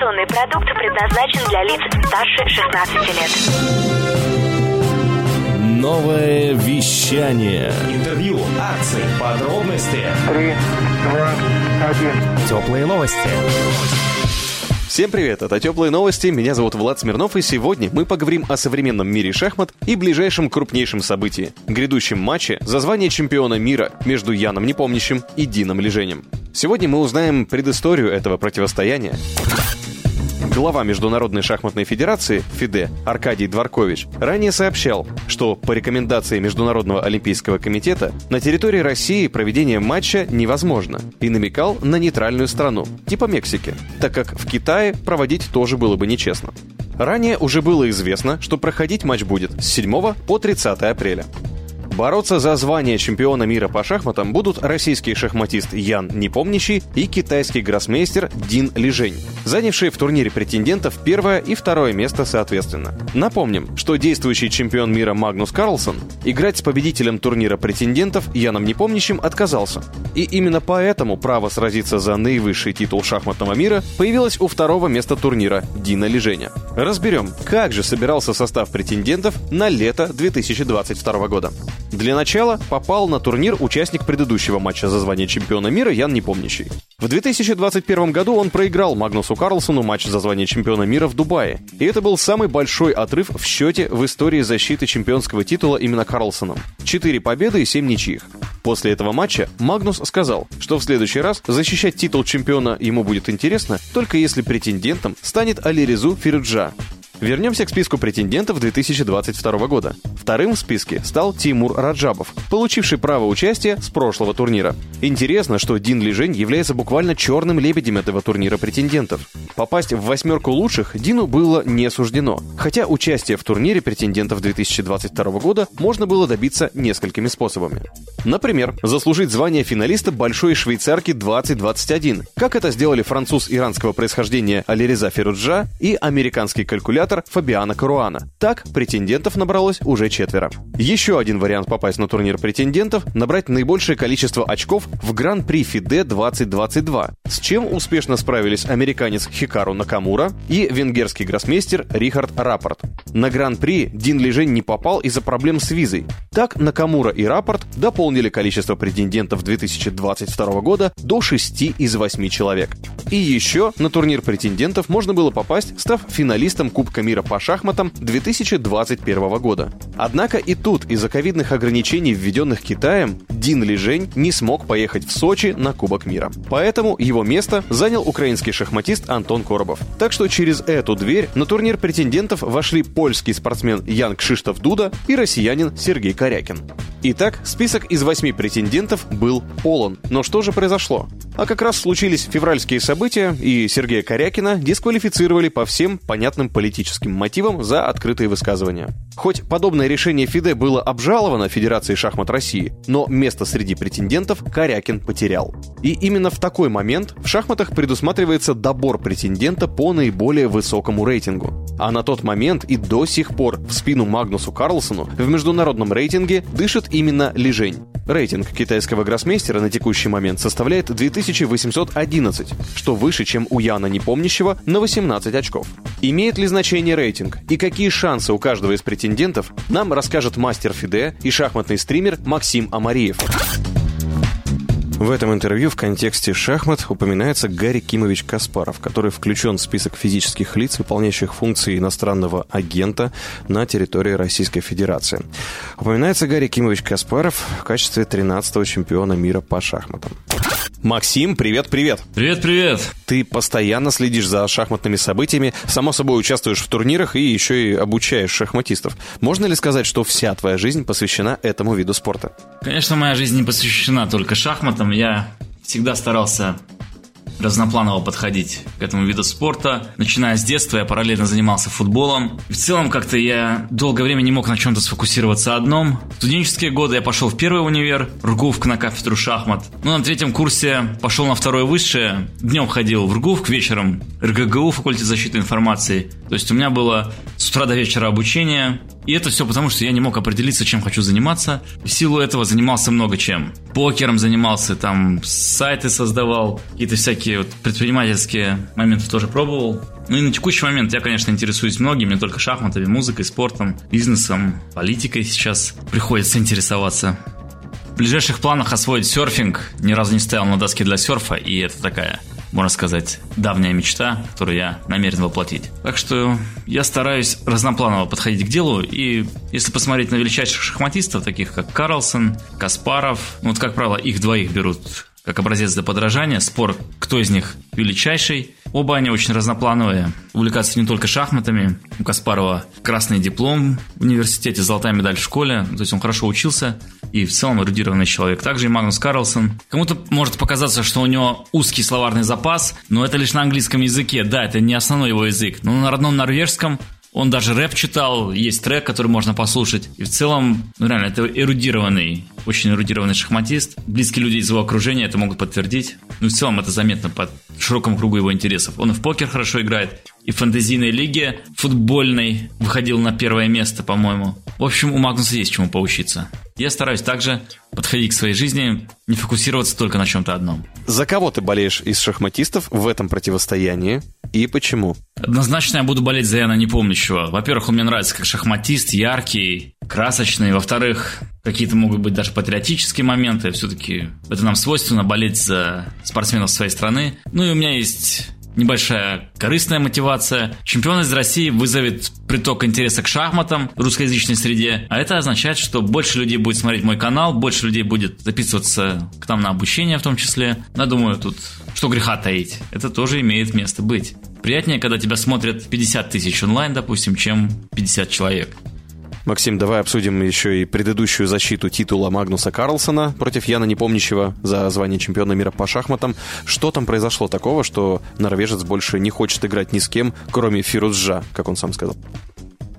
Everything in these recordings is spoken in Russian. Информационный продукт предназначен для лиц старше 16 лет. Новое вещание. Интервью, акции, подробности. 3, 2, 1. Теплые новости. Всем привет, это «Теплые новости», меня зовут Влад Смирнов, и сегодня мы поговорим о современном мире шахмат и ближайшем крупнейшем событии – грядущем матче за звание чемпиона мира между Яном Непомнящим и Дином Лиженем. Сегодня мы узнаем предысторию этого противостояния. Глава Международной шахматной федерации ФИДЕ Аркадий Дворкович ранее сообщал, что по рекомендации Международного олимпийского комитета на территории России проведение матча невозможно, и намекал на нейтральную страну, типа Мексики, так как в Китае проводить тоже было бы нечестно. Ранее уже было известно, что проходить матч будет с 7 по 30 апреля. Бороться за звание чемпиона мира по шахматам будут российский шахматист Ян Непомнящий и китайский гроссмейстер Дин Лижень, занявшие в турнире претендентов первое и второе место соответственно. Напомним, что действующий чемпион мира Магнус Карлсен играть с победителем турнира претендентов Яном Непомнящим отказался. И именно поэтому право сразиться за наивысший титул шахматного мира появилось у второго места турнира Дина Лиженя. Разберем, как же собирался состав претендентов на лето 2022 года. Для начала попал на турнир участник предыдущего матча за звание чемпиона мира Ян Непомнящий. В 2021 году он проиграл Магнусу Карлсену матч за звание чемпиона мира в Дубае. И это был самый большой отрыв в счете в истории защиты чемпионского титула именно Карлсеном. 4 победы и 7 ничьих. После этого матча Магнус сказал, что в следующий раз защищать титул чемпиона ему будет интересно, только если претендентом станет Алирезу Фирузджа. Вернемся к списку претендентов 2022 года. Вторым в списке стал Тимур Раджабов, получивший право участия с прошлого турнира. Интересно, что Дин Лижень является буквально черным лебедем этого турнира претендентов. Попасть в восьмерку лучших Дину было не суждено, хотя участие в турнире претендентов 2022 года можно было добиться несколькими способами. Например, заслужить звание финалиста Большой швейцарки 2021, как это сделали француз иранского происхождения Алиреза Фирузджа и американский калькулятор Фабиана Каруана. Так, претендентов набралось уже 4. Еще один вариант попасть на турнир претендентов – набрать наибольшее количество очков в Гран-при ФИДЕ 2022, с чем успешно справились американец Хикару Накамура и венгерский гроссмейстер Рихард Раппорт. На Гран-при Дин Лижень не попал из-за проблем с визой. Так, Накамура и Раппорт дополнили количество претендентов 2022 года до 6 из 8 человек. И еще на турнир претендентов можно было попасть, став финалистом Кубка мира по шахматам 2021 года. Однако и тут из-за ковидных ограничений, введенных Китаем, Дин Лижень не смог поехать в Сочи на Кубок мира. Поэтому его место занял украинский шахматист Антон Коробов. Так что через эту дверь на турнир претендентов вошли польский спортсмен Ян Кшиштоф Дуда и россиянин Сергей Карякин. Итак, список из 8 претендентов был полон. Но что же произошло? А как раз случились февральские события, и Сергея Карякина дисквалифицировали по всем понятным политическим мотивам за открытые высказывания. Хоть подобное решение ФИДЕ было обжаловано Федерацией шахмат России, но место среди претендентов Карякин потерял. И именно в такой момент в шахматах предусматривается добор претендента по наиболее высокому рейтингу. А на тот момент и до сих пор в спину Магнусу Карлсену в международном рейтинге дышит именно Лижень. Рейтинг китайского гроссмейстера на текущий момент составляет 2811, что выше, чем у Яна Непомнящего на 18 очков. Имеет ли значение рейтинг и какие шансы у каждого из претендентов, нам расскажет мастер ФИДЕ и шахматный стример Максим Амариев. В этом интервью в контексте шахмат упоминается Гарри Кимович Каспаров, который включен в список физических лиц, выполняющих функции иностранного агента на территории Российской Федерации. Упоминается Гарри Кимович Каспаров в качестве 13-го чемпиона мира по шахматам. Максим, привет-привет! Привет-привет! Ты постоянно следишь за шахматными событиями, само собой участвуешь в турнирах и еще и обучаешь шахматистов. Можно ли сказать, что вся твоя жизнь посвящена этому виду спорта? Конечно, моя жизнь не посвящена только шахматам. Я всегда старался разнопланово подходить к этому виду спорта. Начиная с детства я параллельно занимался футболом. В целом как-то я долгое время не мог на чем-то сфокусироваться одном. В студенческие годы я пошел в первый универ, РГУФК на кафедру шахмат. Но на третьем курсе пошел на второе высшее. Днем ходил в РГУФК, вечером РГГУ, факультет защиты информации. То есть у меня было с утра до вечера обучение. И это все потому, что я не мог определиться, чем хочу заниматься. В силу этого занимался много чем. Покером занимался, там сайты создавал, какие-то всякие вот предпринимательские моменты тоже пробовал. Ну и на текущий момент я, конечно, интересуюсь многим, не только шахматами, музыкой, спортом, бизнесом, политикой сейчас приходится интересоваться. В ближайших планах освоить серфинг. Ни разу не стоял на доске для серфа, и это такая, можно сказать, давняя мечта, которую я намерен воплотить. Так что я стараюсь разнопланово подходить к делу, и если посмотреть на величайших шахматистов, таких как Карлсен, Каспаров, вот, как правило, их двоих берут как образец для подражания, спор, кто из них величайший. Оба они очень разноплановые, увлекаются не только шахматами. У Каспарова красный диплом в университете, золотая медаль в школе, то есть он хорошо учился и в целом эрудированный человек. Также и Магнус Карлсен. Кому-то может показаться, что у него узкий словарный запас, но это лишь на английском языке, да, это не основной его язык, но на родном норвежском он даже рэп читал, есть трек, который можно послушать. И в целом, ну реально, это эрудированный, очень эрудированный шахматист. Близкие люди из его окружения это могут подтвердить. Ну в целом это заметно по широкому кругу его интересов. Он и в покер хорошо играет, и в фэнтезийной лиге футбольной выходил на первое место, по-моему. В общем, у Магнуса есть чему поучиться. Я стараюсь также подходить к своей жизни, не фокусироваться только на чем-то одном. За кого ты болеешь из шахматистов в этом противостоянии? И почему? Однозначно я буду болеть за Яна Непомнящего. Во-первых, он мне нравится как шахматист, яркий, красочный. Во-вторых, какие-то могут быть даже патриотические моменты. Все-таки это нам свойственно болеть за спортсменов своей страны. Ну и у меня есть небольшая корыстная мотивация. Чемпион из России вызовет приток интереса к шахматам в русскоязычной среде. А это означает, что больше людей будет смотреть мой канал, больше людей будет записываться к нам на обучение в том числе. Я думаю, тут что греха таить. Это тоже имеет место быть. Приятнее, когда тебя смотрят 50 тысяч онлайн, допустим, чем 50 человек. Максим, давай обсудим еще и предыдущую защиту титула Магнуса Карлсена против Яна Непомнящего за звание чемпиона мира по шахматам. Что там произошло такого, что норвежец больше не хочет играть ни с кем, кроме Фирузджа, как он сам сказал?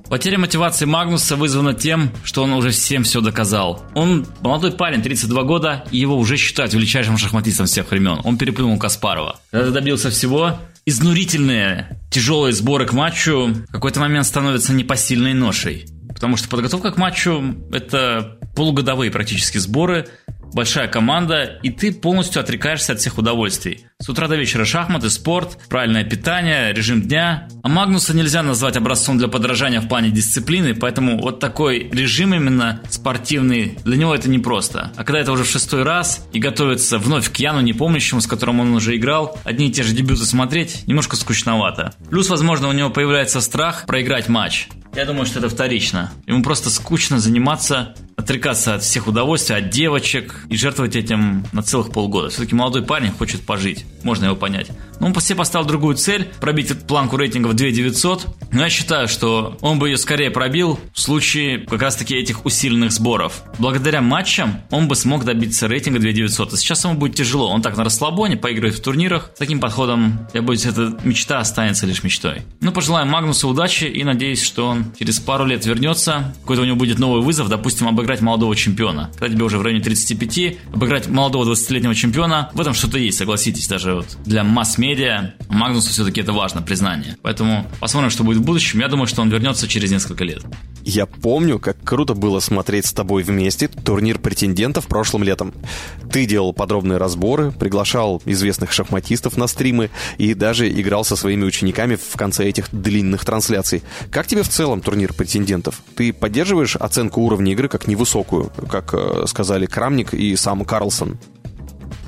Потеря мотивации Магнуса вызвана тем, что он уже всем все доказал. Он молодой парень, 32 года, и его уже считают величайшим шахматистом всех времен. Он переплюнул Каспарова. Когда добился всего, изнурительные, тяжелые сборы к матчу в какой-то момент становятся непосильной ношей. Потому что подготовка к матчу – это полугодовые практически сборы, большая команда, и ты полностью отрекаешься от всех удовольствий. С утра до вечера шахматы, спорт, правильное питание, режим дня. А Магнуса нельзя назвать образцом для подражания в плане дисциплины, поэтому вот такой режим именно спортивный, для него это непросто. А когда это уже в 6-й раз и готовится вновь к Яну Непомнящему, с которым он уже играл, одни и те же дебюты смотреть немножко скучновато. Плюс, возможно, у него появляется страх проиграть матч. Я думаю, что это вторично. Ему просто скучно заниматься, отрекаться от всех удовольствий, от девочек и жертвовать этим на целых полгода. Все-таки молодой парень хочет пожить. Можно его понять. Но он себе поставил другую цель, пробить эту планку рейтингов 2900. Но я считаю, что он бы ее скорее пробил в случае как раз-таки этих усиленных сборов. Благодаря матчам он бы смог добиться рейтинга 2900. А сейчас ему будет тяжело. Он так на расслабоне поигрывает в турнирах. С таким подходом, я боюсь, эта мечта останется лишь мечтой. Ну, пожелаем Магнусу удачи и надеюсь, что он через пару лет вернется. Какой-то у него будет новый вызов, допустим, обыграть молодого чемпиона. Когда тебе уже в районе 35, обыграть молодого 20-летнего чемпиона, в этом что-то есть, согласитесь, даже вот для масс-медиа Магнусу все-таки это важно, признание. Поэтому посмотрим, что будет в будущем. Я думаю, что он вернется через несколько лет. Я помню, как круто было смотреть с тобой вместе турнир претендентов прошлым летом. Ты делал подробные разборы, приглашал известных шахматистов на стримы и даже играл со своими учениками в конце этих длинных трансляций. Как тебе в целом турнир претендентов? Ты поддерживаешь оценку уровня игры как невысокую, как сказали Крамник и сам Карлсен?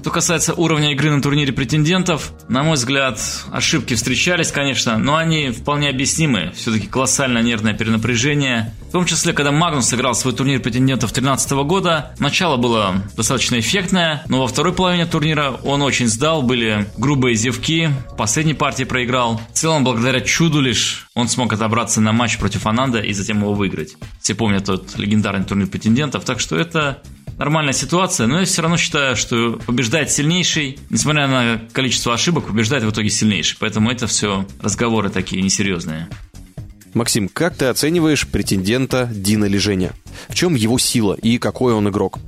Что касается уровня игры на турнире претендентов, на мой взгляд, ошибки встречались, конечно, но они вполне объяснимы. Все-таки колоссальное нервное перенапряжение. В том числе, когда Магнус играл свой турнир претендентов 2013 года, начало было достаточно эффектное, но во второй половине турнира он очень сдал, были грубые зевки, в последней партии проиграл. В целом, благодаря чуду лишь, он смог отобраться на матч против Ананда и затем его выиграть. Все помнят тот легендарный турнир претендентов, так что это нормальная ситуация, но я все равно считаю, что побеждает сильнейший. Несмотря на количество ошибок, побеждает в итоге сильнейший. Поэтому это все разговоры такие несерьезные. Максим, как ты оцениваешь претендента Дина Лиженя? В чем его сила и какой он игрок?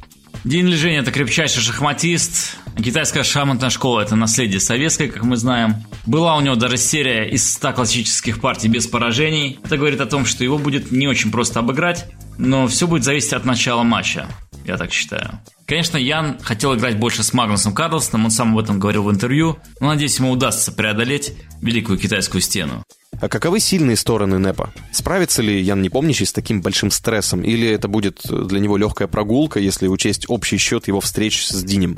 Дин Лижень – это крепчайший шахматист. Китайская шахматная школа – это наследие советской, как мы знаем. Была у него даже серия из 100 классических партий без поражений. Это говорит о том, что его будет не очень просто обыграть, но все будет зависеть от начала матча, я так считаю. Конечно, Ян хотел играть больше с Магнусом Карлсеном, он сам об этом говорил в интервью, но, надеюсь, ему удастся преодолеть великую китайскую стену. А каковы сильные стороны НЭПа? Справится ли Ян Непомнящий с таким большим стрессом? Или это будет для него легкая прогулка, если учесть общий счет его встреч с Динем?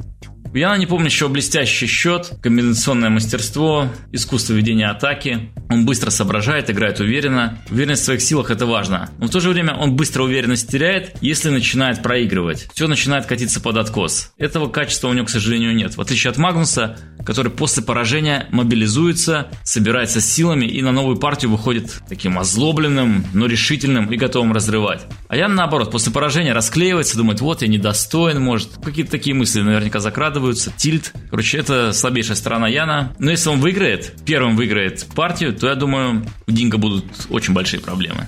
У Яна Непомнящего блестящий счет, комбинационное мастерство, искусство ведения атаки. Он быстро соображает, играет уверенно. Уверенность в своих силах – это важно. Но в то же время он быстро уверенность теряет, если начинает проигрывать. Все начинает катиться под откос. Этого качества у него, к сожалению, нет. В отличие от Магнуса, который после поражения мобилизуется, собирается с силами и на новую партию выходит таким озлобленным, но решительным и готовым разрывать. А Ян, наоборот, после поражения расклеивается, думает, вот я недостоин, может. Какие-то такие мысли наверняка закрадываются, тильт. Короче, это слабейшая сторона Яна. Но если он выиграет, первым выиграет партию, то, я думаю, у Динго будут очень большие проблемы.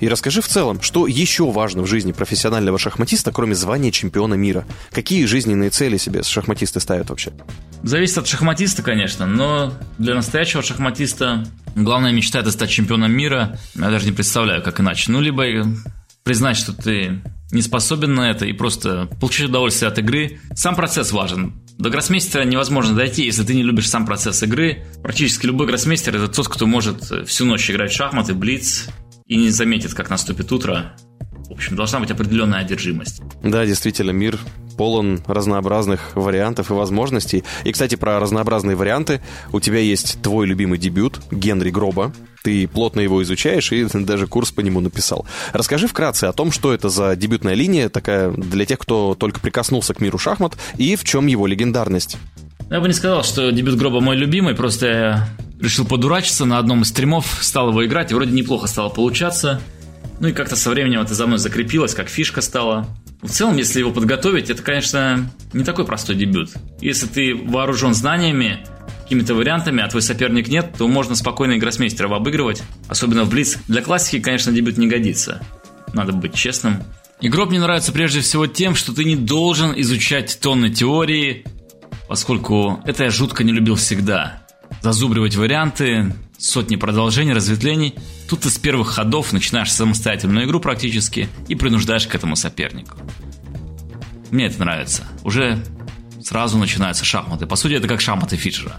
И расскажи в целом, что еще важно в жизни профессионального шахматиста, кроме звания чемпиона мира? Какие жизненные цели себе шахматисты ставят вообще? Зависит от шахматиста, конечно, но для настоящего шахматиста главная мечта – это стать чемпионом мира. Я даже не представляю, как иначе. Ну, либо признать, что ты не способен на это и просто получить удовольствие от игры. Сам процесс важен. До гроссмейстера невозможно дойти, если ты не любишь сам процесс игры. Практически любой гроссмейстер – это тот, кто может всю ночь играть в шахматы, блиц, и не заметит, как наступит утро. В общем, должна быть определенная одержимость. Да, действительно, мир полон разнообразных вариантов и возможностей. И, кстати, про разнообразные варианты. У тебя есть твой любимый дебют Генри Гроба. Ты плотно его изучаешь и даже курс по нему написал. Расскажи вкратце о том, что это за дебютная линия, такая для тех, кто только прикоснулся к миру шахмат, и в чем его легендарность. Я бы не сказал, что дебют Гроба мой любимый, просто я решил подурачиться на одном из стримов, стал его играть, и вроде неплохо стало получаться. Ну и как-то со временем это за мной закрепилось, как фишка стала. В целом, если его подготовить, это, конечно, не такой простой дебют. Если ты вооружен знаниями, какими-то вариантами, а твой соперник нет, то можно спокойно и гроссмейстеров обыгрывать, особенно в блиц. Для классики, конечно, дебют не годится, надо быть честным. И Гроб мне нравится прежде всего тем, что ты не должен изучать тонны теории, поскольку это я жутко не любил всегда. Зазубривать варианты, сотни продолжений, разветвлений. Тут ты с первых ходов начинаешь самостоятельную игру практически и принуждаешь к этому сопернику. Мне это нравится. Уже сразу начинаются шахматы. По сути, это как шахматы Фишера.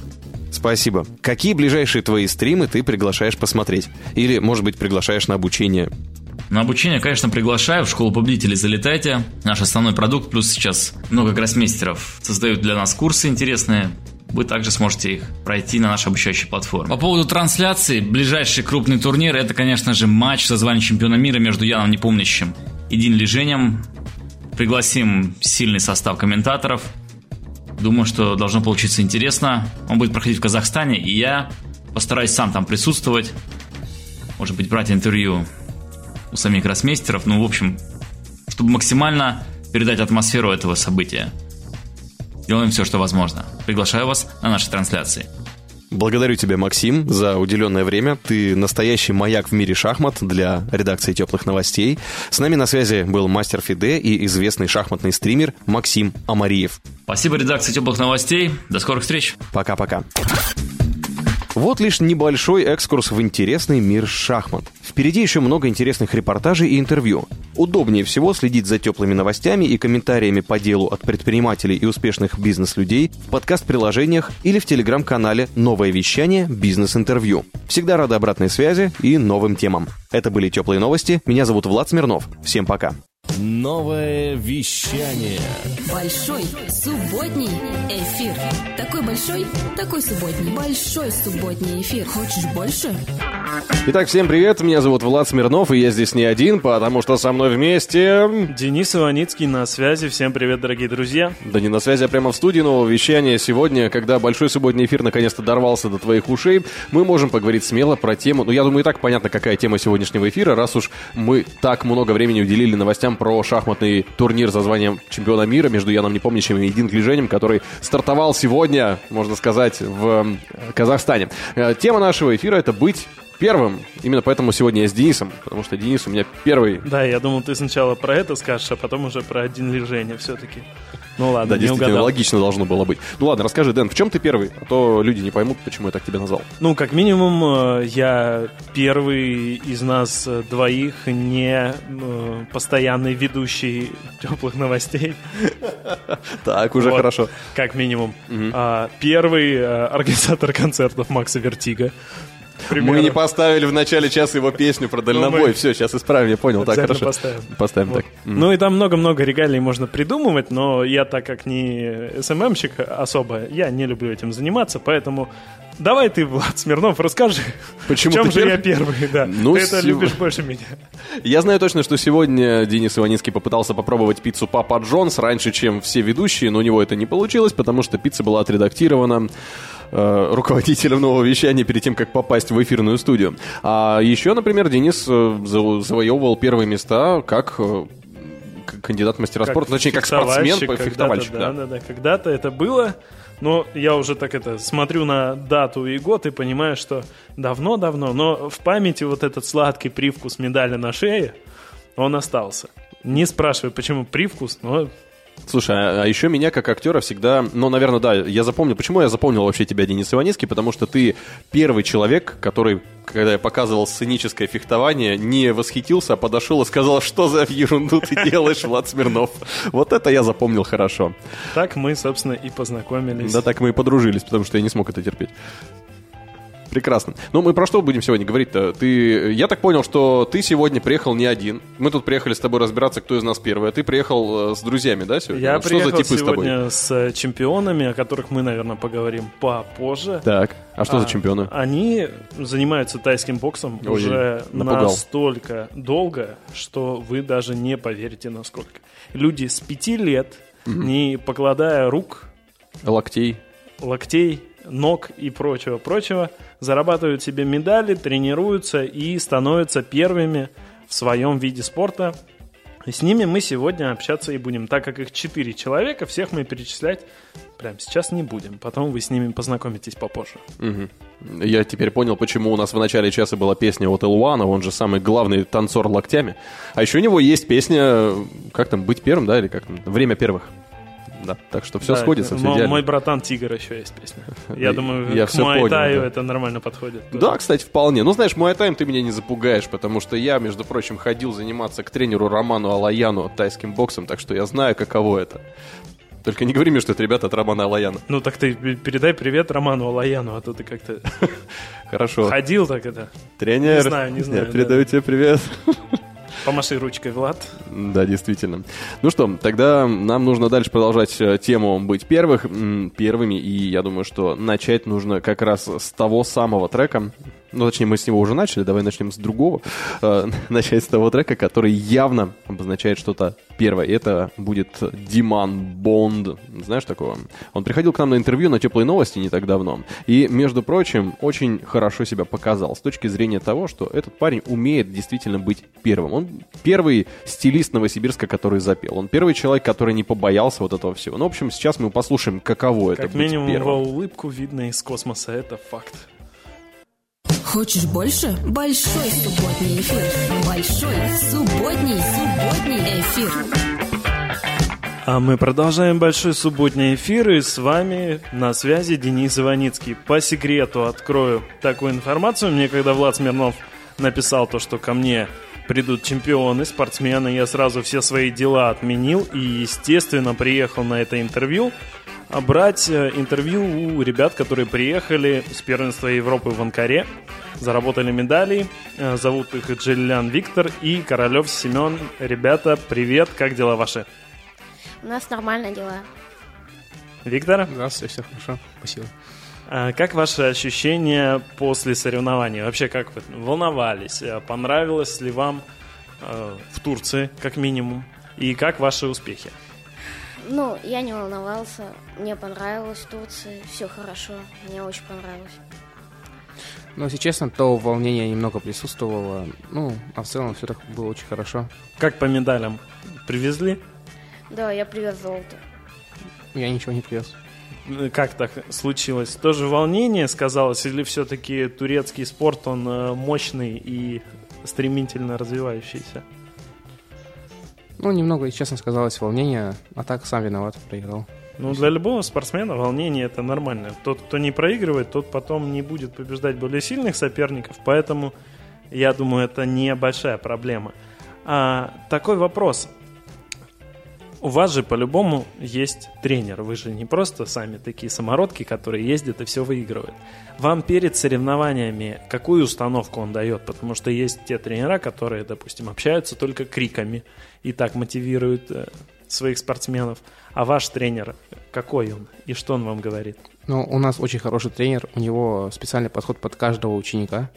Спасибо. Какие ближайшие твои стримы ты приглашаешь посмотреть? Или, может быть, приглашаешь на обучение? На обучение, конечно, приглашаю. В школу победителей залетайте. Наш основной продукт. Плюс сейчас много гроссмейстеров создают для нас курсы интересные. Вы также сможете их пройти на нашей обучающей платформе. По поводу трансляции, ближайший крупный турнир – это, конечно же, матч со званием чемпиона мира между Яном Непомнящим и Дин Лиженем. Пригласим сильный состав комментаторов. Думаю, что должно получиться интересно. Он будет проходить в Казахстане, и я постараюсь сам там присутствовать. Может быть, брать интервью у самих гроссмейстеров. Ну, в общем, чтобы максимально передать атмосферу этого события. Делаем все, что возможно. Приглашаю вас на наши трансляции. Благодарю тебя, Максим, за уделенное время. Ты настоящий маяк в мире шахмат для редакции «Теплых новостей». С нами на связи был мастер ФИДЕ и известный шахматный стример Максим Амариев. Спасибо редакции «Теплых новостей». До скорых встреч. Пока-пока. Вот лишь небольшой экскурс в интересный мир шахмат. Впереди еще много интересных репортажей и интервью. Удобнее всего следить за теплыми новостями и комментариями по делу от предпринимателей и успешных бизнес-людей в подкаст-приложениях или в телеграм-канале «Новое Вещание. Бизнес-интервью». Всегда рады обратной связи и новым темам. Это были «Теплые новости». Меня зовут Влад Смирнов. Всем пока. Новое вещание. Большой субботний эфир. Такой большой, такой субботний. Большой субботний эфир. Хочешь больше? Итак, всем привет, меня зовут Влад Смирнов, и я здесь не один, потому что со мной вместе... Денис Иваницкий на связи, всем привет, дорогие друзья. Да не на связи, а прямо в студии Нового Вещания. Сегодня, когда большой субботний эфир наконец-то дорвался до твоих ушей, мы можем поговорить смело про тему... Ну, я думаю, и так понятно, какая тема сегодняшнего эфира, раз уж мы так много времени уделили новостям про шахматный турнир за званием чемпиона мира между Яном Непомнящим и Дин Лиженем, который стартовал сегодня, можно сказать, в Казахстане. Тема нашего эфира — это «Быть первым. Именно поэтому сегодня я с Денисом, потому что Денис у меня первый. Да, я думал, ты сначала про это скажешь, а потом уже про Дин Лижень все-таки. Ну ладно, да, не угадал. Да, действительно, логично должно было быть. Ну ладно, расскажи, Дэн, в чем ты первый? А то люди не поймут, почему я так тебя назвал. Ну, как минимум, я первый из нас двоих не постоянный ведущий теплых новостей. Так, уже хорошо. Как минимум. Первый организатор концертов Макса Вертига. Примерно. Мы не поставили в начале часа его песню про дальнобой. Все, сейчас исправим, я понял. Так, хорошо. Поставим вот. Так. Ну и там много-много регалий можно придумывать, но я, так как не СММщик особо, я не люблю этим заниматься, поэтому давай ты, Влад Смирнов, расскажи, почему в чем же я первый. Да. Ну, ты это любишь больше меня. Я знаю точно, что сегодня Денис Иваницкий попытался попробовать пиццу Папа Джонс раньше, чем все ведущие, но у него это не получилось, потому что пицца была отредактирована руководителем нового вещания перед тем, как попасть в эфирную студию. А еще, например, Денис завоевывал первые места как кандидат в мастера спорта, точнее, как спортсмен, фехтовальщик. Да, когда-то это было, но я уже так это смотрю на дату и год и понимаю, что давно-давно, но в памяти вот этот сладкий привкус медали на шее, он остался. Не спрашивай, почему привкус, но... Слушай, а еще меня как актера всегда... Ну, наверное, да, я запомнил... Почему я запомнил вообще тебя, Денис Иваницкий? Потому что ты первый человек, который, когда я показывал сценическое фехтование, не восхитился, а подошел и сказал, что за ерунду ты делаешь, Влад Смирнов. Вот это я запомнил хорошо. Так мы, собственно, и познакомились. Да, так мы и подружились, потому что я не смог это терпеть. Прекрасно. Ну, мы про что будем сегодня говорить-то? Я так понял, что ты сегодня приехал не один. Мы тут приехали с тобой разбираться, кто из нас первый. А ты приехал с друзьями, да, сегодня? Я что приехал за типы сегодня с тобой? С чемпионами, о которых мы, наверное, поговорим попозже. Так, а что за чемпионы? Они занимаются тайским боксом уже настолько долго, что вы даже не поверите, насколько. Люди с 5 лет, не покладая рук, локтей, ног и прочего-прочего, зарабатывают себе медали, тренируются и становятся первыми в своем виде спорта. И с ними мы сегодня общаться и будем, так как их 4 человека, всех мы перечислять прямо сейчас не будем. Потом вы с ними познакомитесь попозже. Угу. Я теперь понял, почему у нас в начале часа была песня от Элуана, он же самый главный танцор локтями. А еще у него есть песня, как там, «Быть первым», да, или как там, «Время первых». Да, так что все сходится, все идеально. «Мой братан Тигр» еще есть песня. Я думаю, я к муайтаю это нормально подходит. Да, кстати, вполне. Ну, знаешь, муайтаем ты меня не запугаешь, потому что я, между прочим, ходил заниматься к тренеру Роману Алаяну тайским боксом, так что я знаю, каково это. Только не говори мне, что это ребята от Романа Алаяна. Ну, так ты передай привет Роману Алаяну, а то ты как-то... Хорошо. Ходил так это. Тренер. Не знаю. Я передаю тебе привет. Помаши ручкой, Влад. Да, действительно. Ну что, тогда нам нужно дальше продолжать тему «Быть первыми», и я думаю, что начать нужно как раз с того самого трека. Ну, точнее, мы с него уже начали, давай начнем с другого. Начать с того трека, который явно обозначает что-то первое. Это будет Диман Бонд. Знаешь такого? Он приходил к нам на интервью на «Теплые новости» не так давно. И, между прочим, очень хорошо себя показал с точки зрения того, что этот парень умеет действительно быть первым. Он первый стилист Новосибирска, который запел. Он первый человек, который не побоялся вот этого всего. Ну, в общем, сейчас мы послушаем, каково это быть первым. Как минимум, его улыбку видно из космоса, это факт. Хочешь больше? Большой субботний эфир. Большой субботний эфир. А мы продолжаем большой субботний эфир, и с вами на связи Денис Иваницкий. По секрету открою такую информацию. Мне, когда Влад Смирнов написал то, что ко мне придут чемпионы, спортсмены, я сразу все свои дела отменил и, естественно, приехал на это интервью. А брать интервью у ребят, которые приехали с первенства Европы в Анкаре, заработали медали. Зовут их Джалилян Виктор и Королев Семен. Ребята, привет, как дела ваши? У нас нормально дела. Виктор? Здравствуйте, все хорошо, спасибо. Как ваши ощущения после соревнований? Вообще, как вы волновались? Понравилось ли вам в Турции, как минимум? И как ваши успехи? Ну, я не волновался, мне понравилось в Турции, все хорошо, мне очень понравилось. Ну, если честно, то волнение немного присутствовало, ну, а в целом все так было очень хорошо. Как по медалям? Привезли? Да, я привез золото. Я ничего не привез. как так случилось? Тоже волнение сказалось, или все-таки турецкий спорт, он мощный и стремительно развивающийся? Ну, немного, честно сказалось, волнение, а так сам виноват, проиграл. Ну, для любого спортсмена волнение – это нормально. Тот, кто не проигрывает, тот потом не будет побеждать более сильных соперников, поэтому, я думаю, это небольшая проблема. А, такой вопрос. У вас же по-любому есть тренер. Вы же не просто сами такие самородки, которые ездят и все выигрывают. Вам перед соревнованиями какую установку он дает? Потому что есть те тренера, которые, допустим, общаются только криками и так мотивируют своих спортсменов. А ваш тренер, какой он и что он вам говорит? Ну, у нас очень хороший тренер. У него специальный подход под каждого ученика,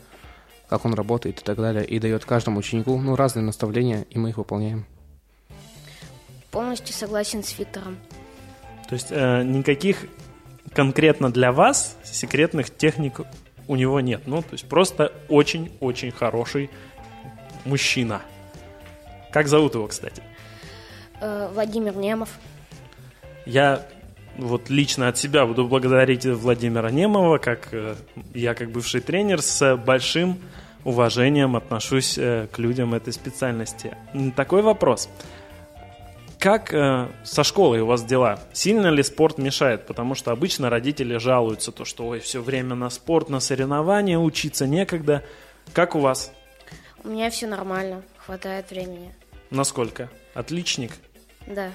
как он работает и так далее. И дает каждому ученику разные наставления, и мы их выполняем. Полностью согласен с Виктором. То есть никаких конкретно для вас секретных техник у него нет. Ну, то есть просто очень-очень хороший мужчина. Как зовут его, кстати? Владимир Немов. Я вот лично от себя буду благодарить Владимира Немова, я как бывший тренер с большим уважением отношусь к людям этой специальности. Такой вопрос. Как со школой у вас дела? Сильно ли спорт мешает? Потому что обычно родители жалуются, то, что все время на спорт, на соревнования, учиться некогда. Как у вас? У меня все нормально, хватает времени. Насколько? Отличник? Да.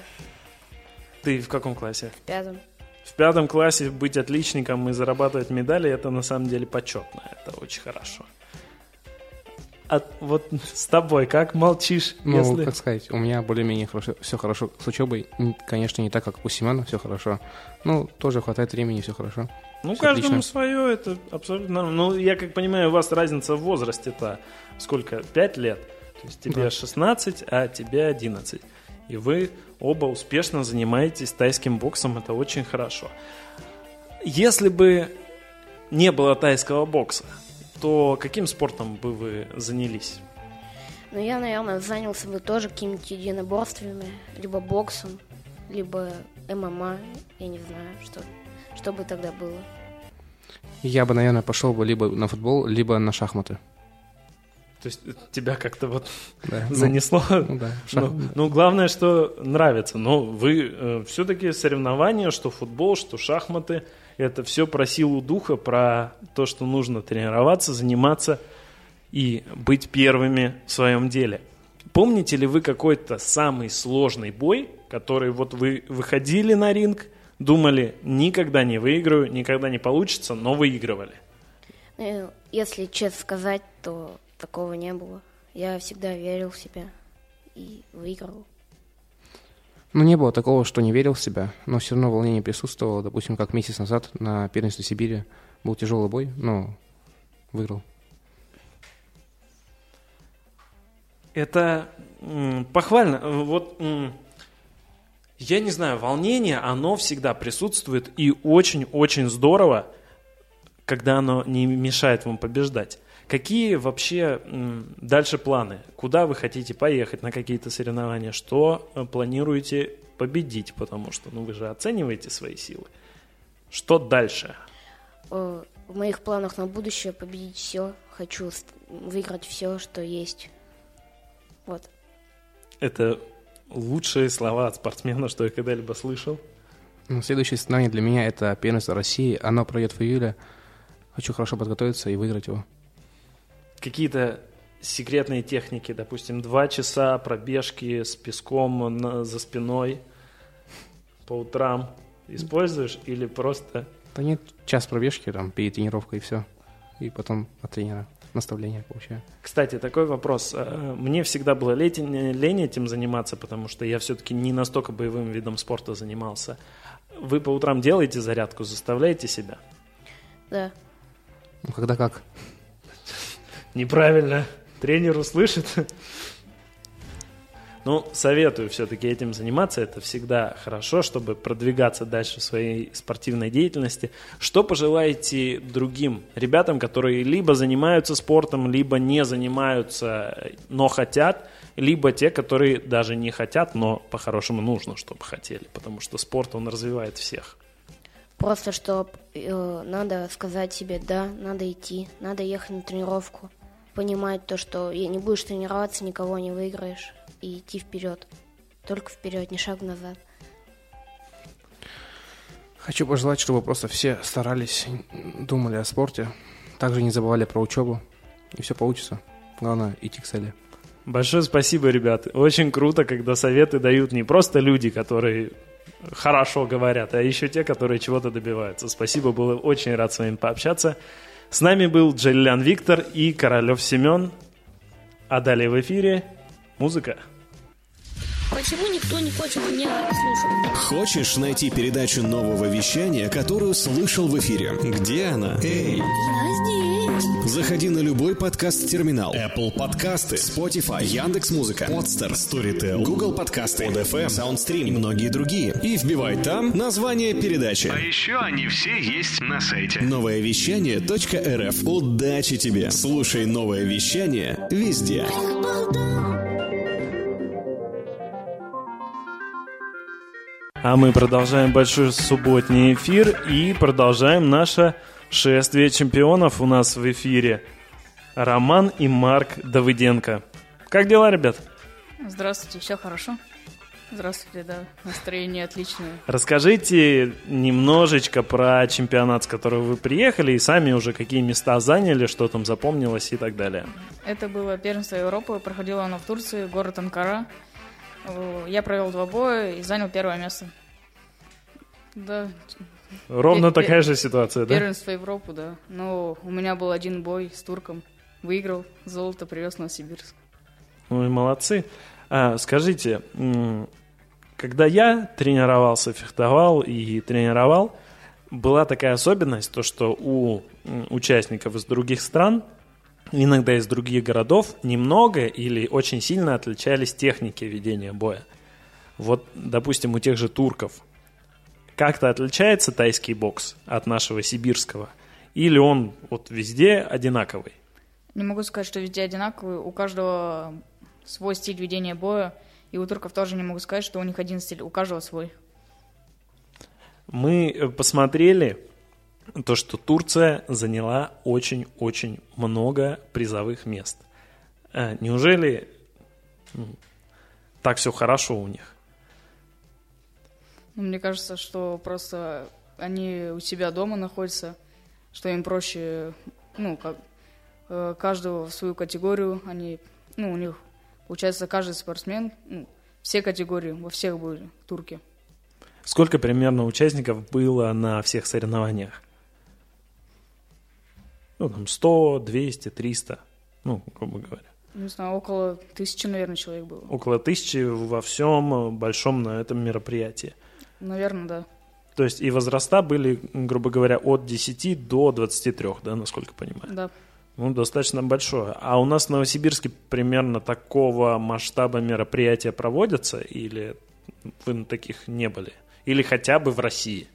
Ты в каком классе? В 5. В 5 классе быть отличником и зарабатывать медали, это на самом деле почетно, это очень хорошо. А вот с тобой как? Молчишь? Ну, если... как сказать, у меня более-менее все хорошо с учебой. Конечно, не так, как у Семена, все хорошо. Ну, тоже хватает времени, все хорошо. Ну, все каждому отлично. Свое, это абсолютно нормально. Ну, я как понимаю, у вас разница в возрасте-то сколько? 5 лет? То есть тебе 16, а тебе 11. И вы оба успешно занимаетесь тайским боксом, это очень хорошо. Если бы не было тайского бокса, то каким спортом бы вы занялись? Ну, я, наверное, занялся бы тоже какими-то единоборствами, либо боксом, либо ММА, я не знаю, что бы тогда было. Я бы, наверное, пошел бы либо на футбол, либо на шахматы. То есть тебя как-то занесло? Ну, да. Ну, главное, что нравится. Но вы все-таки соревнования, что футбол, что шахматы, это все про силу духа, про то, что нужно тренироваться, заниматься и быть первыми в своем деле. Помните ли вы какой-то самый сложный бой, который вот вы выходили на ринг, думали, никогда не выиграю, никогда не получится, но выигрывали? Если честно сказать, то такого не было. Я всегда верил в себя и выиграл. Ну, не было такого, что не верил в себя, но все равно волнение присутствовало. Допустим, как месяц назад на первенстве Сибири был тяжелый бой, но выиграл. Это похвально. Вот я не знаю, волнение, оно всегда присутствует, и очень-очень здорово, когда оно не мешает вам побеждать. Какие вообще дальше планы? Куда вы хотите поехать на какие-то соревнования? Что планируете победить? Потому что вы же оцениваете свои силы. Что дальше? В моих планах на будущее победить все. Хочу выиграть все, что есть. Вот. Это лучшие слова от спортсмена, что я когда-либо слышал. Следующее соревнование для меня – это первенство России. Оно пройдет в июле. Хочу хорошо подготовиться и выиграть его. Какие-то секретные техники, допустим, 2 часа пробежки с песком за спиной по утрам используешь или просто... Да нет, час пробежки там перед тренировкой и все. И потом от тренера наставления получаю. Кстати, такой вопрос. Мне всегда было лень этим заниматься, потому что я все-таки не настолько боевым видом спорта занимался. Вы по утрам делаете зарядку, заставляете себя? Да. Ну, когда как? Неправильно. Тренер услышит. Ну, советую все-таки этим заниматься. Это всегда хорошо, чтобы продвигаться дальше в своей спортивной деятельности. Что пожелаете другим ребятам, которые либо занимаются спортом, либо не занимаются, но хотят, либо те, которые даже не хотят, но по-хорошему нужно, чтобы хотели, потому что спорт, он развивает всех. Просто что надо сказать себе «да», надо идти, надо ехать на тренировку, понимать то, что не будешь тренироваться, никого не выиграешь, и идти вперед. Только вперед, не шаг назад. Хочу пожелать, чтобы просто все старались, думали о спорте, также не забывали про учебу, и все получится. Главное, идти к цели. Большое спасибо, ребят. Очень круто, когда советы дают не просто люди, которые хорошо говорят, а еще те, которые чего-то добиваются. Спасибо, было очень рад с вами пообщаться. С нами был Джалилян Виктор и Королев Семен. А далее в эфире музыка. Почему никто не хочет меня послушать? Хочешь найти передачу нового вещания, которую слышал в эфире? Где она? Эй! Я здесь! Заходи на любой подкаст-терминал. Apple подкасты, Spotify, Яндекс.Музыка, Podster, Storytel, Google подкасты, ODFM, Soundstream и многие другие. И вбивай там название передачи. А еще они все есть на сайте. Новоевещание.рф. Удачи тебе! Слушай новое вещание везде. А мы продолжаем большой субботний эфир и продолжаем наше шествие чемпионов. У нас в эфире Роман и Марк Давыденко. Как дела, ребят? Здравствуйте, все хорошо. Здравствуйте, да, настроение отличное. Расскажите немножечко про чемпионат, с которого вы приехали, и сами уже какие места заняли, что там запомнилось и так далее. Это было первенство Европы, проходило оно в Турции, город Анкара. Я провел 2 боя и занял 1 место. Да. Ровно такая же ситуация, да? Первенство Европы, да. Но у меня был 1 бой с турком. Выиграл, золото привез в Новосибирск. Ой, молодцы. Скажите, когда я тренировался, фехтовал и тренировал, была такая особенность, то что у участников из других стран, иногда из других городов, немного или очень сильно отличались техники ведения боя. Вот, допустим, у тех же турков как-то отличается тайский бокс от нашего сибирского? Или он вот везде одинаковый? Не могу сказать, что везде одинаковый. У каждого свой стиль ведения боя. И у турков тоже не могу сказать, что у них один стиль. У каждого свой. Мы посмотрели то, что Турция заняла очень-очень много призовых мест. Неужели так все хорошо у них? Мне кажется, что просто они у себя дома находятся, что им проще, каждого в свою категорию. Они, у них, получается, каждый спортсмен, все категории, во всех были турки. Сколько примерно участников было на всех соревнованиях? 100, 200, 300, грубо говоря. Не знаю, около 1000, наверное, человек было. Около 1000 во всем большом на этом мероприятии. Наверное, да. То есть и возраста были, грубо говоря, от 10 до 23, да, насколько понимаю? Да. Достаточно большое. А у нас в Новосибирске примерно такого масштаба мероприятия проводятся? Или вы на таких не были? Или хотя бы в России?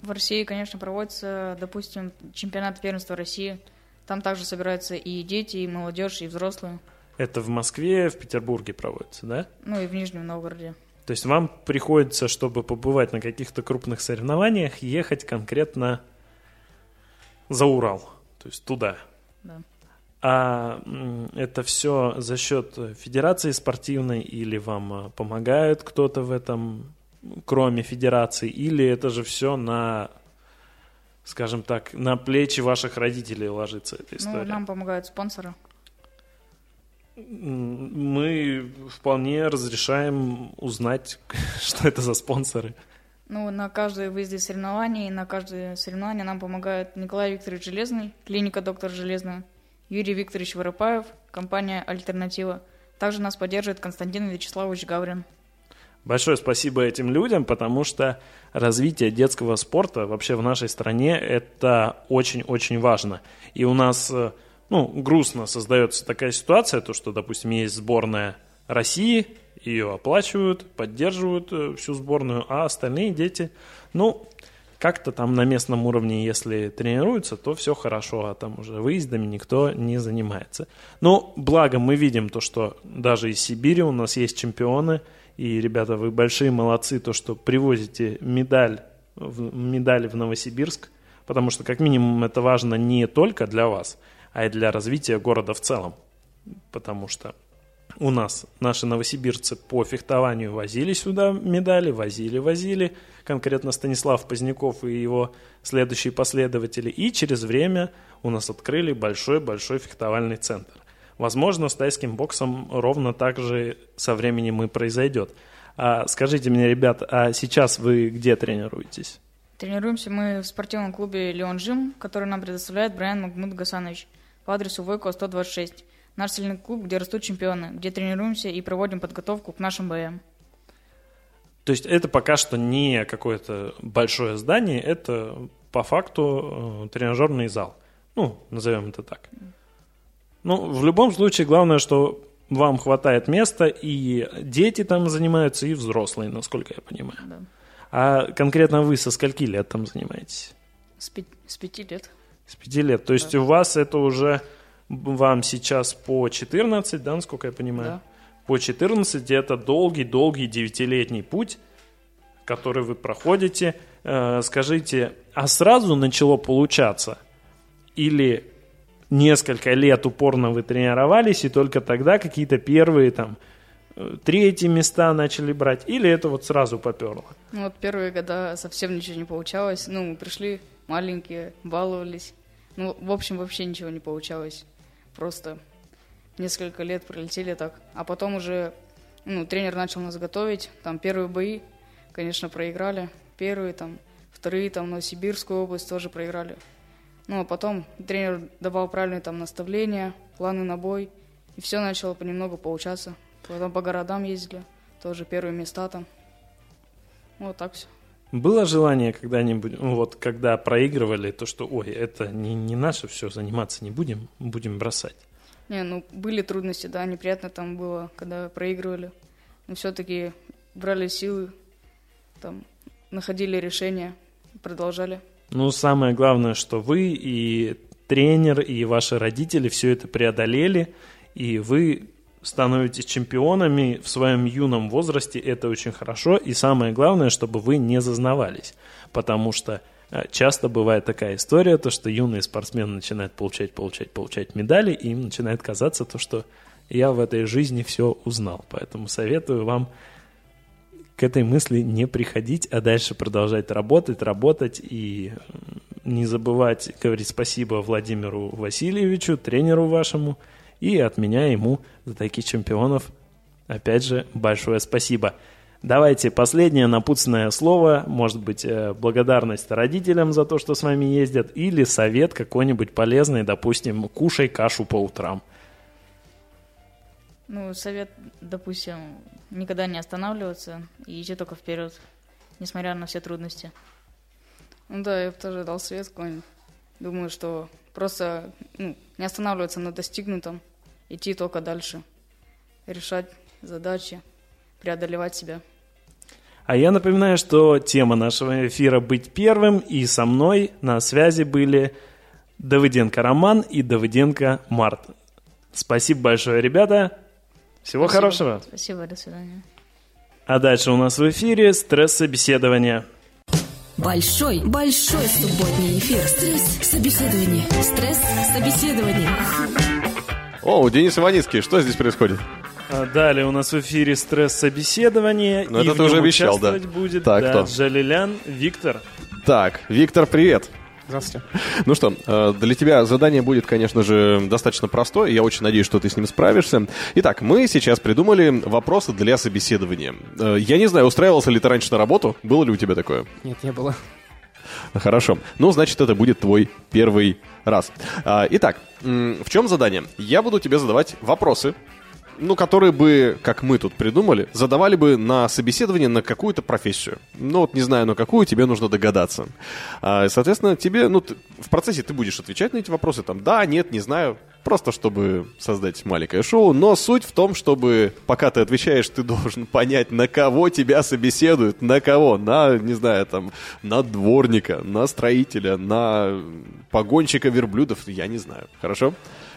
В России, конечно, проводится, допустим, чемпионат первенства России. Там также собираются и дети, и молодежь, и взрослые. Это в Москве, в Петербурге проводится, да? И в Нижнем Новгороде. То есть вам приходится, чтобы побывать на каких-то крупных соревнованиях, ехать конкретно за Урал, то есть туда. Да. А это все за счет федерации спортивной или вам помогает кто-то в этом, кроме федерации, или это же все на, скажем так, на плечи ваших родителей ложится эта история? Нам помогают спонсоры. Мы вполне разрешаем узнать, что это за спонсоры. На каждое выезде соревнований, на каждое соревнование нам помогают Николай Викторович Железный, клиника «Доктор Железная», Юрий Викторович Воропаев, компания «Альтернатива». Также нас поддерживает Константин Вячеславович Гаврин. Большое спасибо этим людям, потому что развитие детского спорта вообще в нашей стране это очень-очень важно. И у нас, грустно создается такая ситуация, то что, допустим, есть сборная России, ее оплачивают, поддерживают всю сборную, а остальные дети, как-то там на местном уровне, если тренируются, то все хорошо, а там уже выездами никто не занимается. Благо мы видим то, что даже из Сибири у нас есть чемпионы. И, ребята, вы большие молодцы, то, что привозите медаль медали в Новосибирск, потому что, как минимум, это важно не только для вас, а и для развития города в целом. Потому что у нас наши новосибирцы по фехтованию возили сюда медали, возили, конкретно Станислав Поздняков и его следующие последователи, и через время у нас открыли большой-большой фехтовальный центр. Возможно, с тайским боксом ровно так же со временем и произойдет. А скажите мне, ребят, а сейчас вы где тренируетесь? Тренируемся мы в спортивном клубе Lion Gym, который нам предоставляет Брайан Магмуд Гасанович по адресу Войкова 126. Наш сильный клуб, где растут чемпионы, где тренируемся и проводим подготовку к нашим боям. То есть это пока что не какое-то большое здание, это по факту тренажерный зал. Ну, назовем это так. Ну, в любом случае, главное, что вам хватает места, и дети там занимаются, и взрослые, насколько я понимаю. Да. А конкретно вы со скольки лет там занимаетесь? С 5 лет. С 5 лет. То есть у вас это уже... Вам сейчас по 14, да, насколько я понимаю? Да. По 14 это долгий-долгий 9-летний путь, который вы проходите. Скажите, а сразу начало получаться? Или несколько лет упорно вы тренировались, и только тогда какие-то первые там третьи места начали брать? Или это вот сразу поперло? Ну вот первые года совсем ничего не получалось. Ну, мы пришли маленькие, баловались. Ну, в общем, вообще ничего не получалось. Просто несколько лет пролетели так. А потом уже тренер начал нас готовить. Там первые бои, конечно, проиграли. Первые, там, вторые, там, Новосибирскую область тоже проиграли. Ну, а потом тренер давал правильные там наставления, планы на бой. И все начало понемногу получаться. Потом по городам ездили, тоже первые места там. Вот так все. Было желание когда-нибудь, вот когда проигрывали, то что, ой, это не наше все, заниматься не будем, будем бросать? Не, ну были трудности, да, неприятно там было, когда проигрывали. Но все-таки брали силы, там, находили решения, продолжали. Ну, самое главное, что вы и тренер, и ваши родители все это преодолели, и вы... становитесь чемпионами в своем юном возрасте, это очень хорошо. И самое главное, чтобы вы не зазнавались. Потому что часто бывает такая история, то, что юные спортсмены начинают получать медали, и им начинает казаться то, что я в этой жизни все узнал. Поэтому советую вам к этой мысли не приходить, а дальше продолжать работать и не забывать говорить спасибо Владимиру Васильевичу, тренеру вашему, и от меня ему за таких чемпионов, опять же, большое спасибо. Давайте последнее напутственное слово, может быть, благодарность родителям за то, что с вами ездят, или совет какой-нибудь полезный, допустим, кушай кашу по утрам. Ну, совет, допустим, никогда не останавливаться и идти только вперед, несмотря на все трудности. Ну да, я бы тоже дал совет какой-нибудь. Думаю, что просто не останавливаться на достигнутом, идти только дальше, решать задачи, преодолевать себя. А я напоминаю, что тема нашего эфира «Быть первым», и со мной на связи были Давыденко Роман и Давыденко Март. Спасибо большое, ребята. Всего хорошего. Спасибо, до свидания. А дальше у нас в эфире стресс-собеседование. Большой субботний эфир. Стресс-собеседование. О, Денис Иваницкий, что здесь происходит? Далее у нас в эфире стресс-собеседование. Ну, это ты уже обещал, да? Будет, так, да, кто? Джалилян Виктор. Так, Виктор, привет. Здравствуйте. Ну что, для тебя задание будет, конечно же, достаточно простое. Я очень надеюсь, что ты с ним справишься. Итак, мы сейчас придумали вопросы для собеседования. Я не знаю, устраивался ли ты раньше на работу? Было ли у тебя такое? Нет, не было. Хорошо. Ну, значит, это будет твой первый раз. Итак, в чем задание? Я буду тебе задавать вопросы, которые бы, как мы тут придумали, задавали бы на собеседование на какую-то профессию. Ну, вот не знаю, на какую, тебе нужно догадаться. Соответственно, тебе, в процессе ты будешь отвечать на эти вопросы, там, да, нет, не знаю, просто чтобы создать маленькое шоу. Но суть в том, чтобы, пока ты отвечаешь, ты должен понять, на кого тебя собеседуют, на кого, на дворника, на строителя, на погонщика верблюдов, я не знаю, хорошо?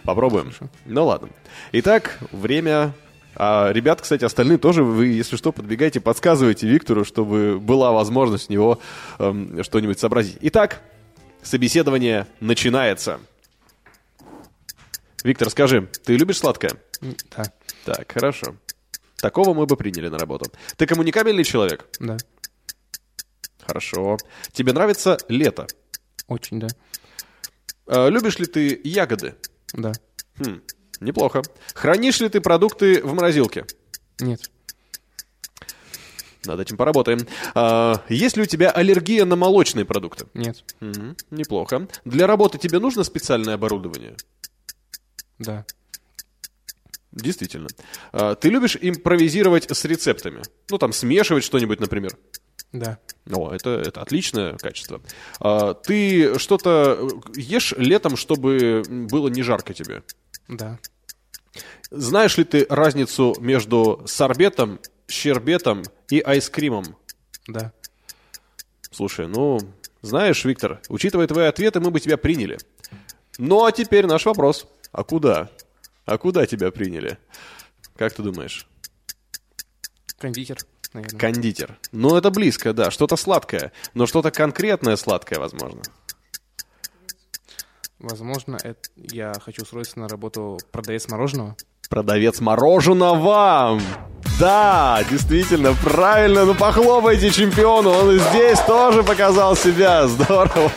Попробуем. Хорошо. Ну ладно. Итак, время А ребят, кстати, остальные тоже, вы, если что, подбегайте, подсказывайте Виктору, чтобы была возможность у него что-нибудь сообразить. Итак, собеседование начинается. Виктор, скажи, ты любишь сладкое? Да. Так, хорошо. Такого мы бы приняли на работу. Ты коммуникабельный человек? Да. Хорошо. Тебе нравится лето? Очень, да. Любишь ли ты ягоды? Да. Неплохо. Хранишь ли ты продукты в морозилке? Нет. Над этим поработаем. Есть ли у тебя аллергия на молочные продукты? Нет. Неплохо. Для работы тебе нужно специальное оборудование? Да. Действительно. Ты любишь импровизировать с рецептами? Ну, там, смешивать что-нибудь, например? Да. О, это отличное качество. Ты что-то ешь летом, чтобы было не жарко тебе? Да. Знаешь ли ты разницу между сорбетом, щербетом и айскримом? Да. Слушай, ну, знаешь, Виктор, учитывая твои ответы, мы бы тебя приняли. Ну, а теперь наш вопрос. А куда? А куда тебя приняли? Как ты думаешь? Кондитер, наверное. Кондитер. Ну, это близко, да. Что-то сладкое. Но что-то конкретное сладкое, возможно. Возможно, я хочу устроиться на работу продавец мороженого. Продавец мороженого! Да, действительно, правильно. Ну, похлопайте чемпиону. Он и здесь тоже показал себя. Здорово.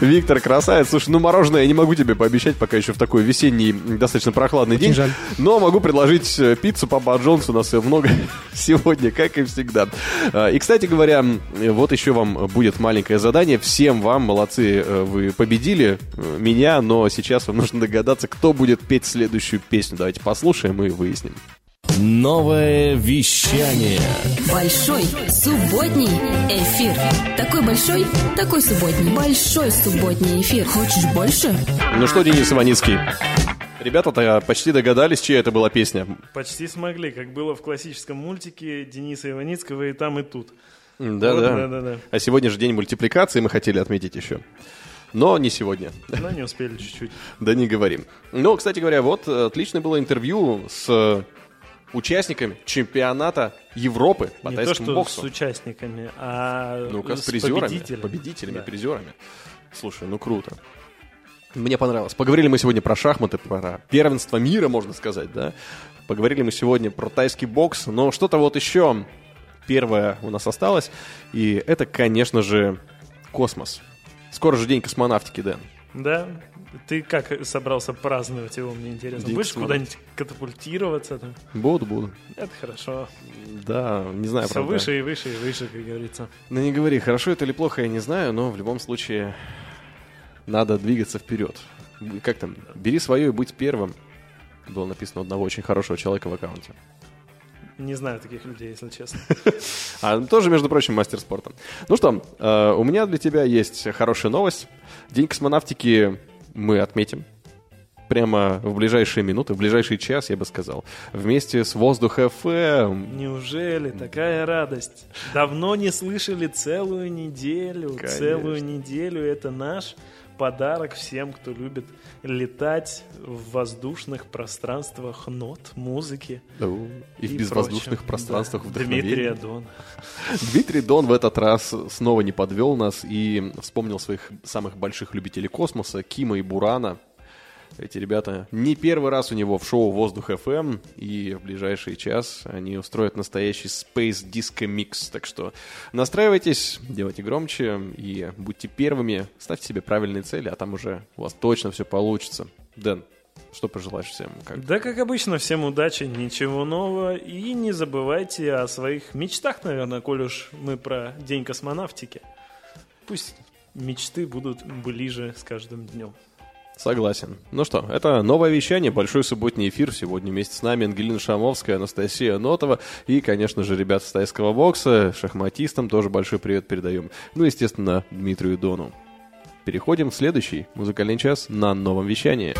Виктор, красавец. Слушай, ну, мороженое я не могу тебе пообещать, пока еще в такой весенний, достаточно прохладный день. Жаль. Но могу предложить пиццу Папа Джонс. У нас ее много сегодня, как и всегда. И, кстати говоря, вот еще вам будет маленькое задание. Всем вам, молодцы, вы победили меня, но сейчас вам нужно догадаться, кто будет петь следующую песню. Давайте послушаем и выясним. Новое вещание. Большой субботний эфир. Такой большой, такой субботний. Большой субботний эфир. Хочешь больше? Ну что, Денис Иваницкий? Ребята-то почти догадались, чья это была песня. Почти смогли, как было в классическом мультике Дениса Иваницкого «И там, и тут». Да-да. А сегодня же день мультипликации, мы хотели отметить еще. Но не сегодня. Но не успели чуть-чуть. Да не говорим. Ну, кстати говоря, вот отличное было интервью с... участниками чемпионата Европы по не тайскому боксу. Не то, что с участниками, а ну-ка, с призерами, победителями, да. Призерами. Слушай, ну круто. Мне понравилось. Поговорили мы сегодня про шахматы, про первенство мира, можно сказать, да. Поговорили мы сегодня про тайский бокс, но что-то вот еще первое у нас осталось, и это, конечно же, космос. Скоро же день космонавтики, Дэн. Да. Ты как собрался праздновать его, мне интересно. Будешь куда-нибудь катапультироваться там? Буду. Это хорошо. Да, не знаю. Все правда. Выше и выше и выше, как говорится. Ну не говори, хорошо это или плохо, я не знаю, но в любом случае надо двигаться вперед. Как там? Бери свое и будь первым. Было написано одного очень хорошего человека в аккаунте. Не знаю таких людей, если честно. А тоже, между прочим, мастер спорта. Ну что, у меня для тебя есть хорошая новость. День космонавтики... мы отметим прямо в ближайшие минуты, в ближайший час, я бы сказал, вместе с «Воздух ФМ». Неужели такая радость? Давно не слышали целую неделю. Конечно. Целую неделю. Это наш подарок всем, кто любит летать в воздушных пространствах нот, музыки. И в безвоздушных пространствах, да, вдохновения. Дмитрий Дон в этот раз снова не подвел нас и вспомнил своих самых больших любителей космоса, Кима и Бурана. Эти ребята не первый раз у него в шоу «Воздух ФМ», и в ближайший час они устроят настоящий Space Disco Mix. Так что настраивайтесь, делайте громче и будьте первыми, ставьте себе правильные цели, а там уже у вас точно все получится. Дэн, что пожелаешь всем? Да, как обычно, всем удачи, ничего нового, и не забывайте о своих мечтах, наверное, коль уж мы про День космонавтики. Пусть мечты будут ближе с каждым днем. Согласен. Ну что, это новое вещание, большой субботний эфир. Сегодня вместе с нами Ангелина Шамовская, Анастасия Нотова и, конечно же, ребята с тайского бокса, шахматистам тоже большой привет передаем. Ну, естественно, Дмитрию Дону. Переходим в следующий музыкальный час на новом вещании.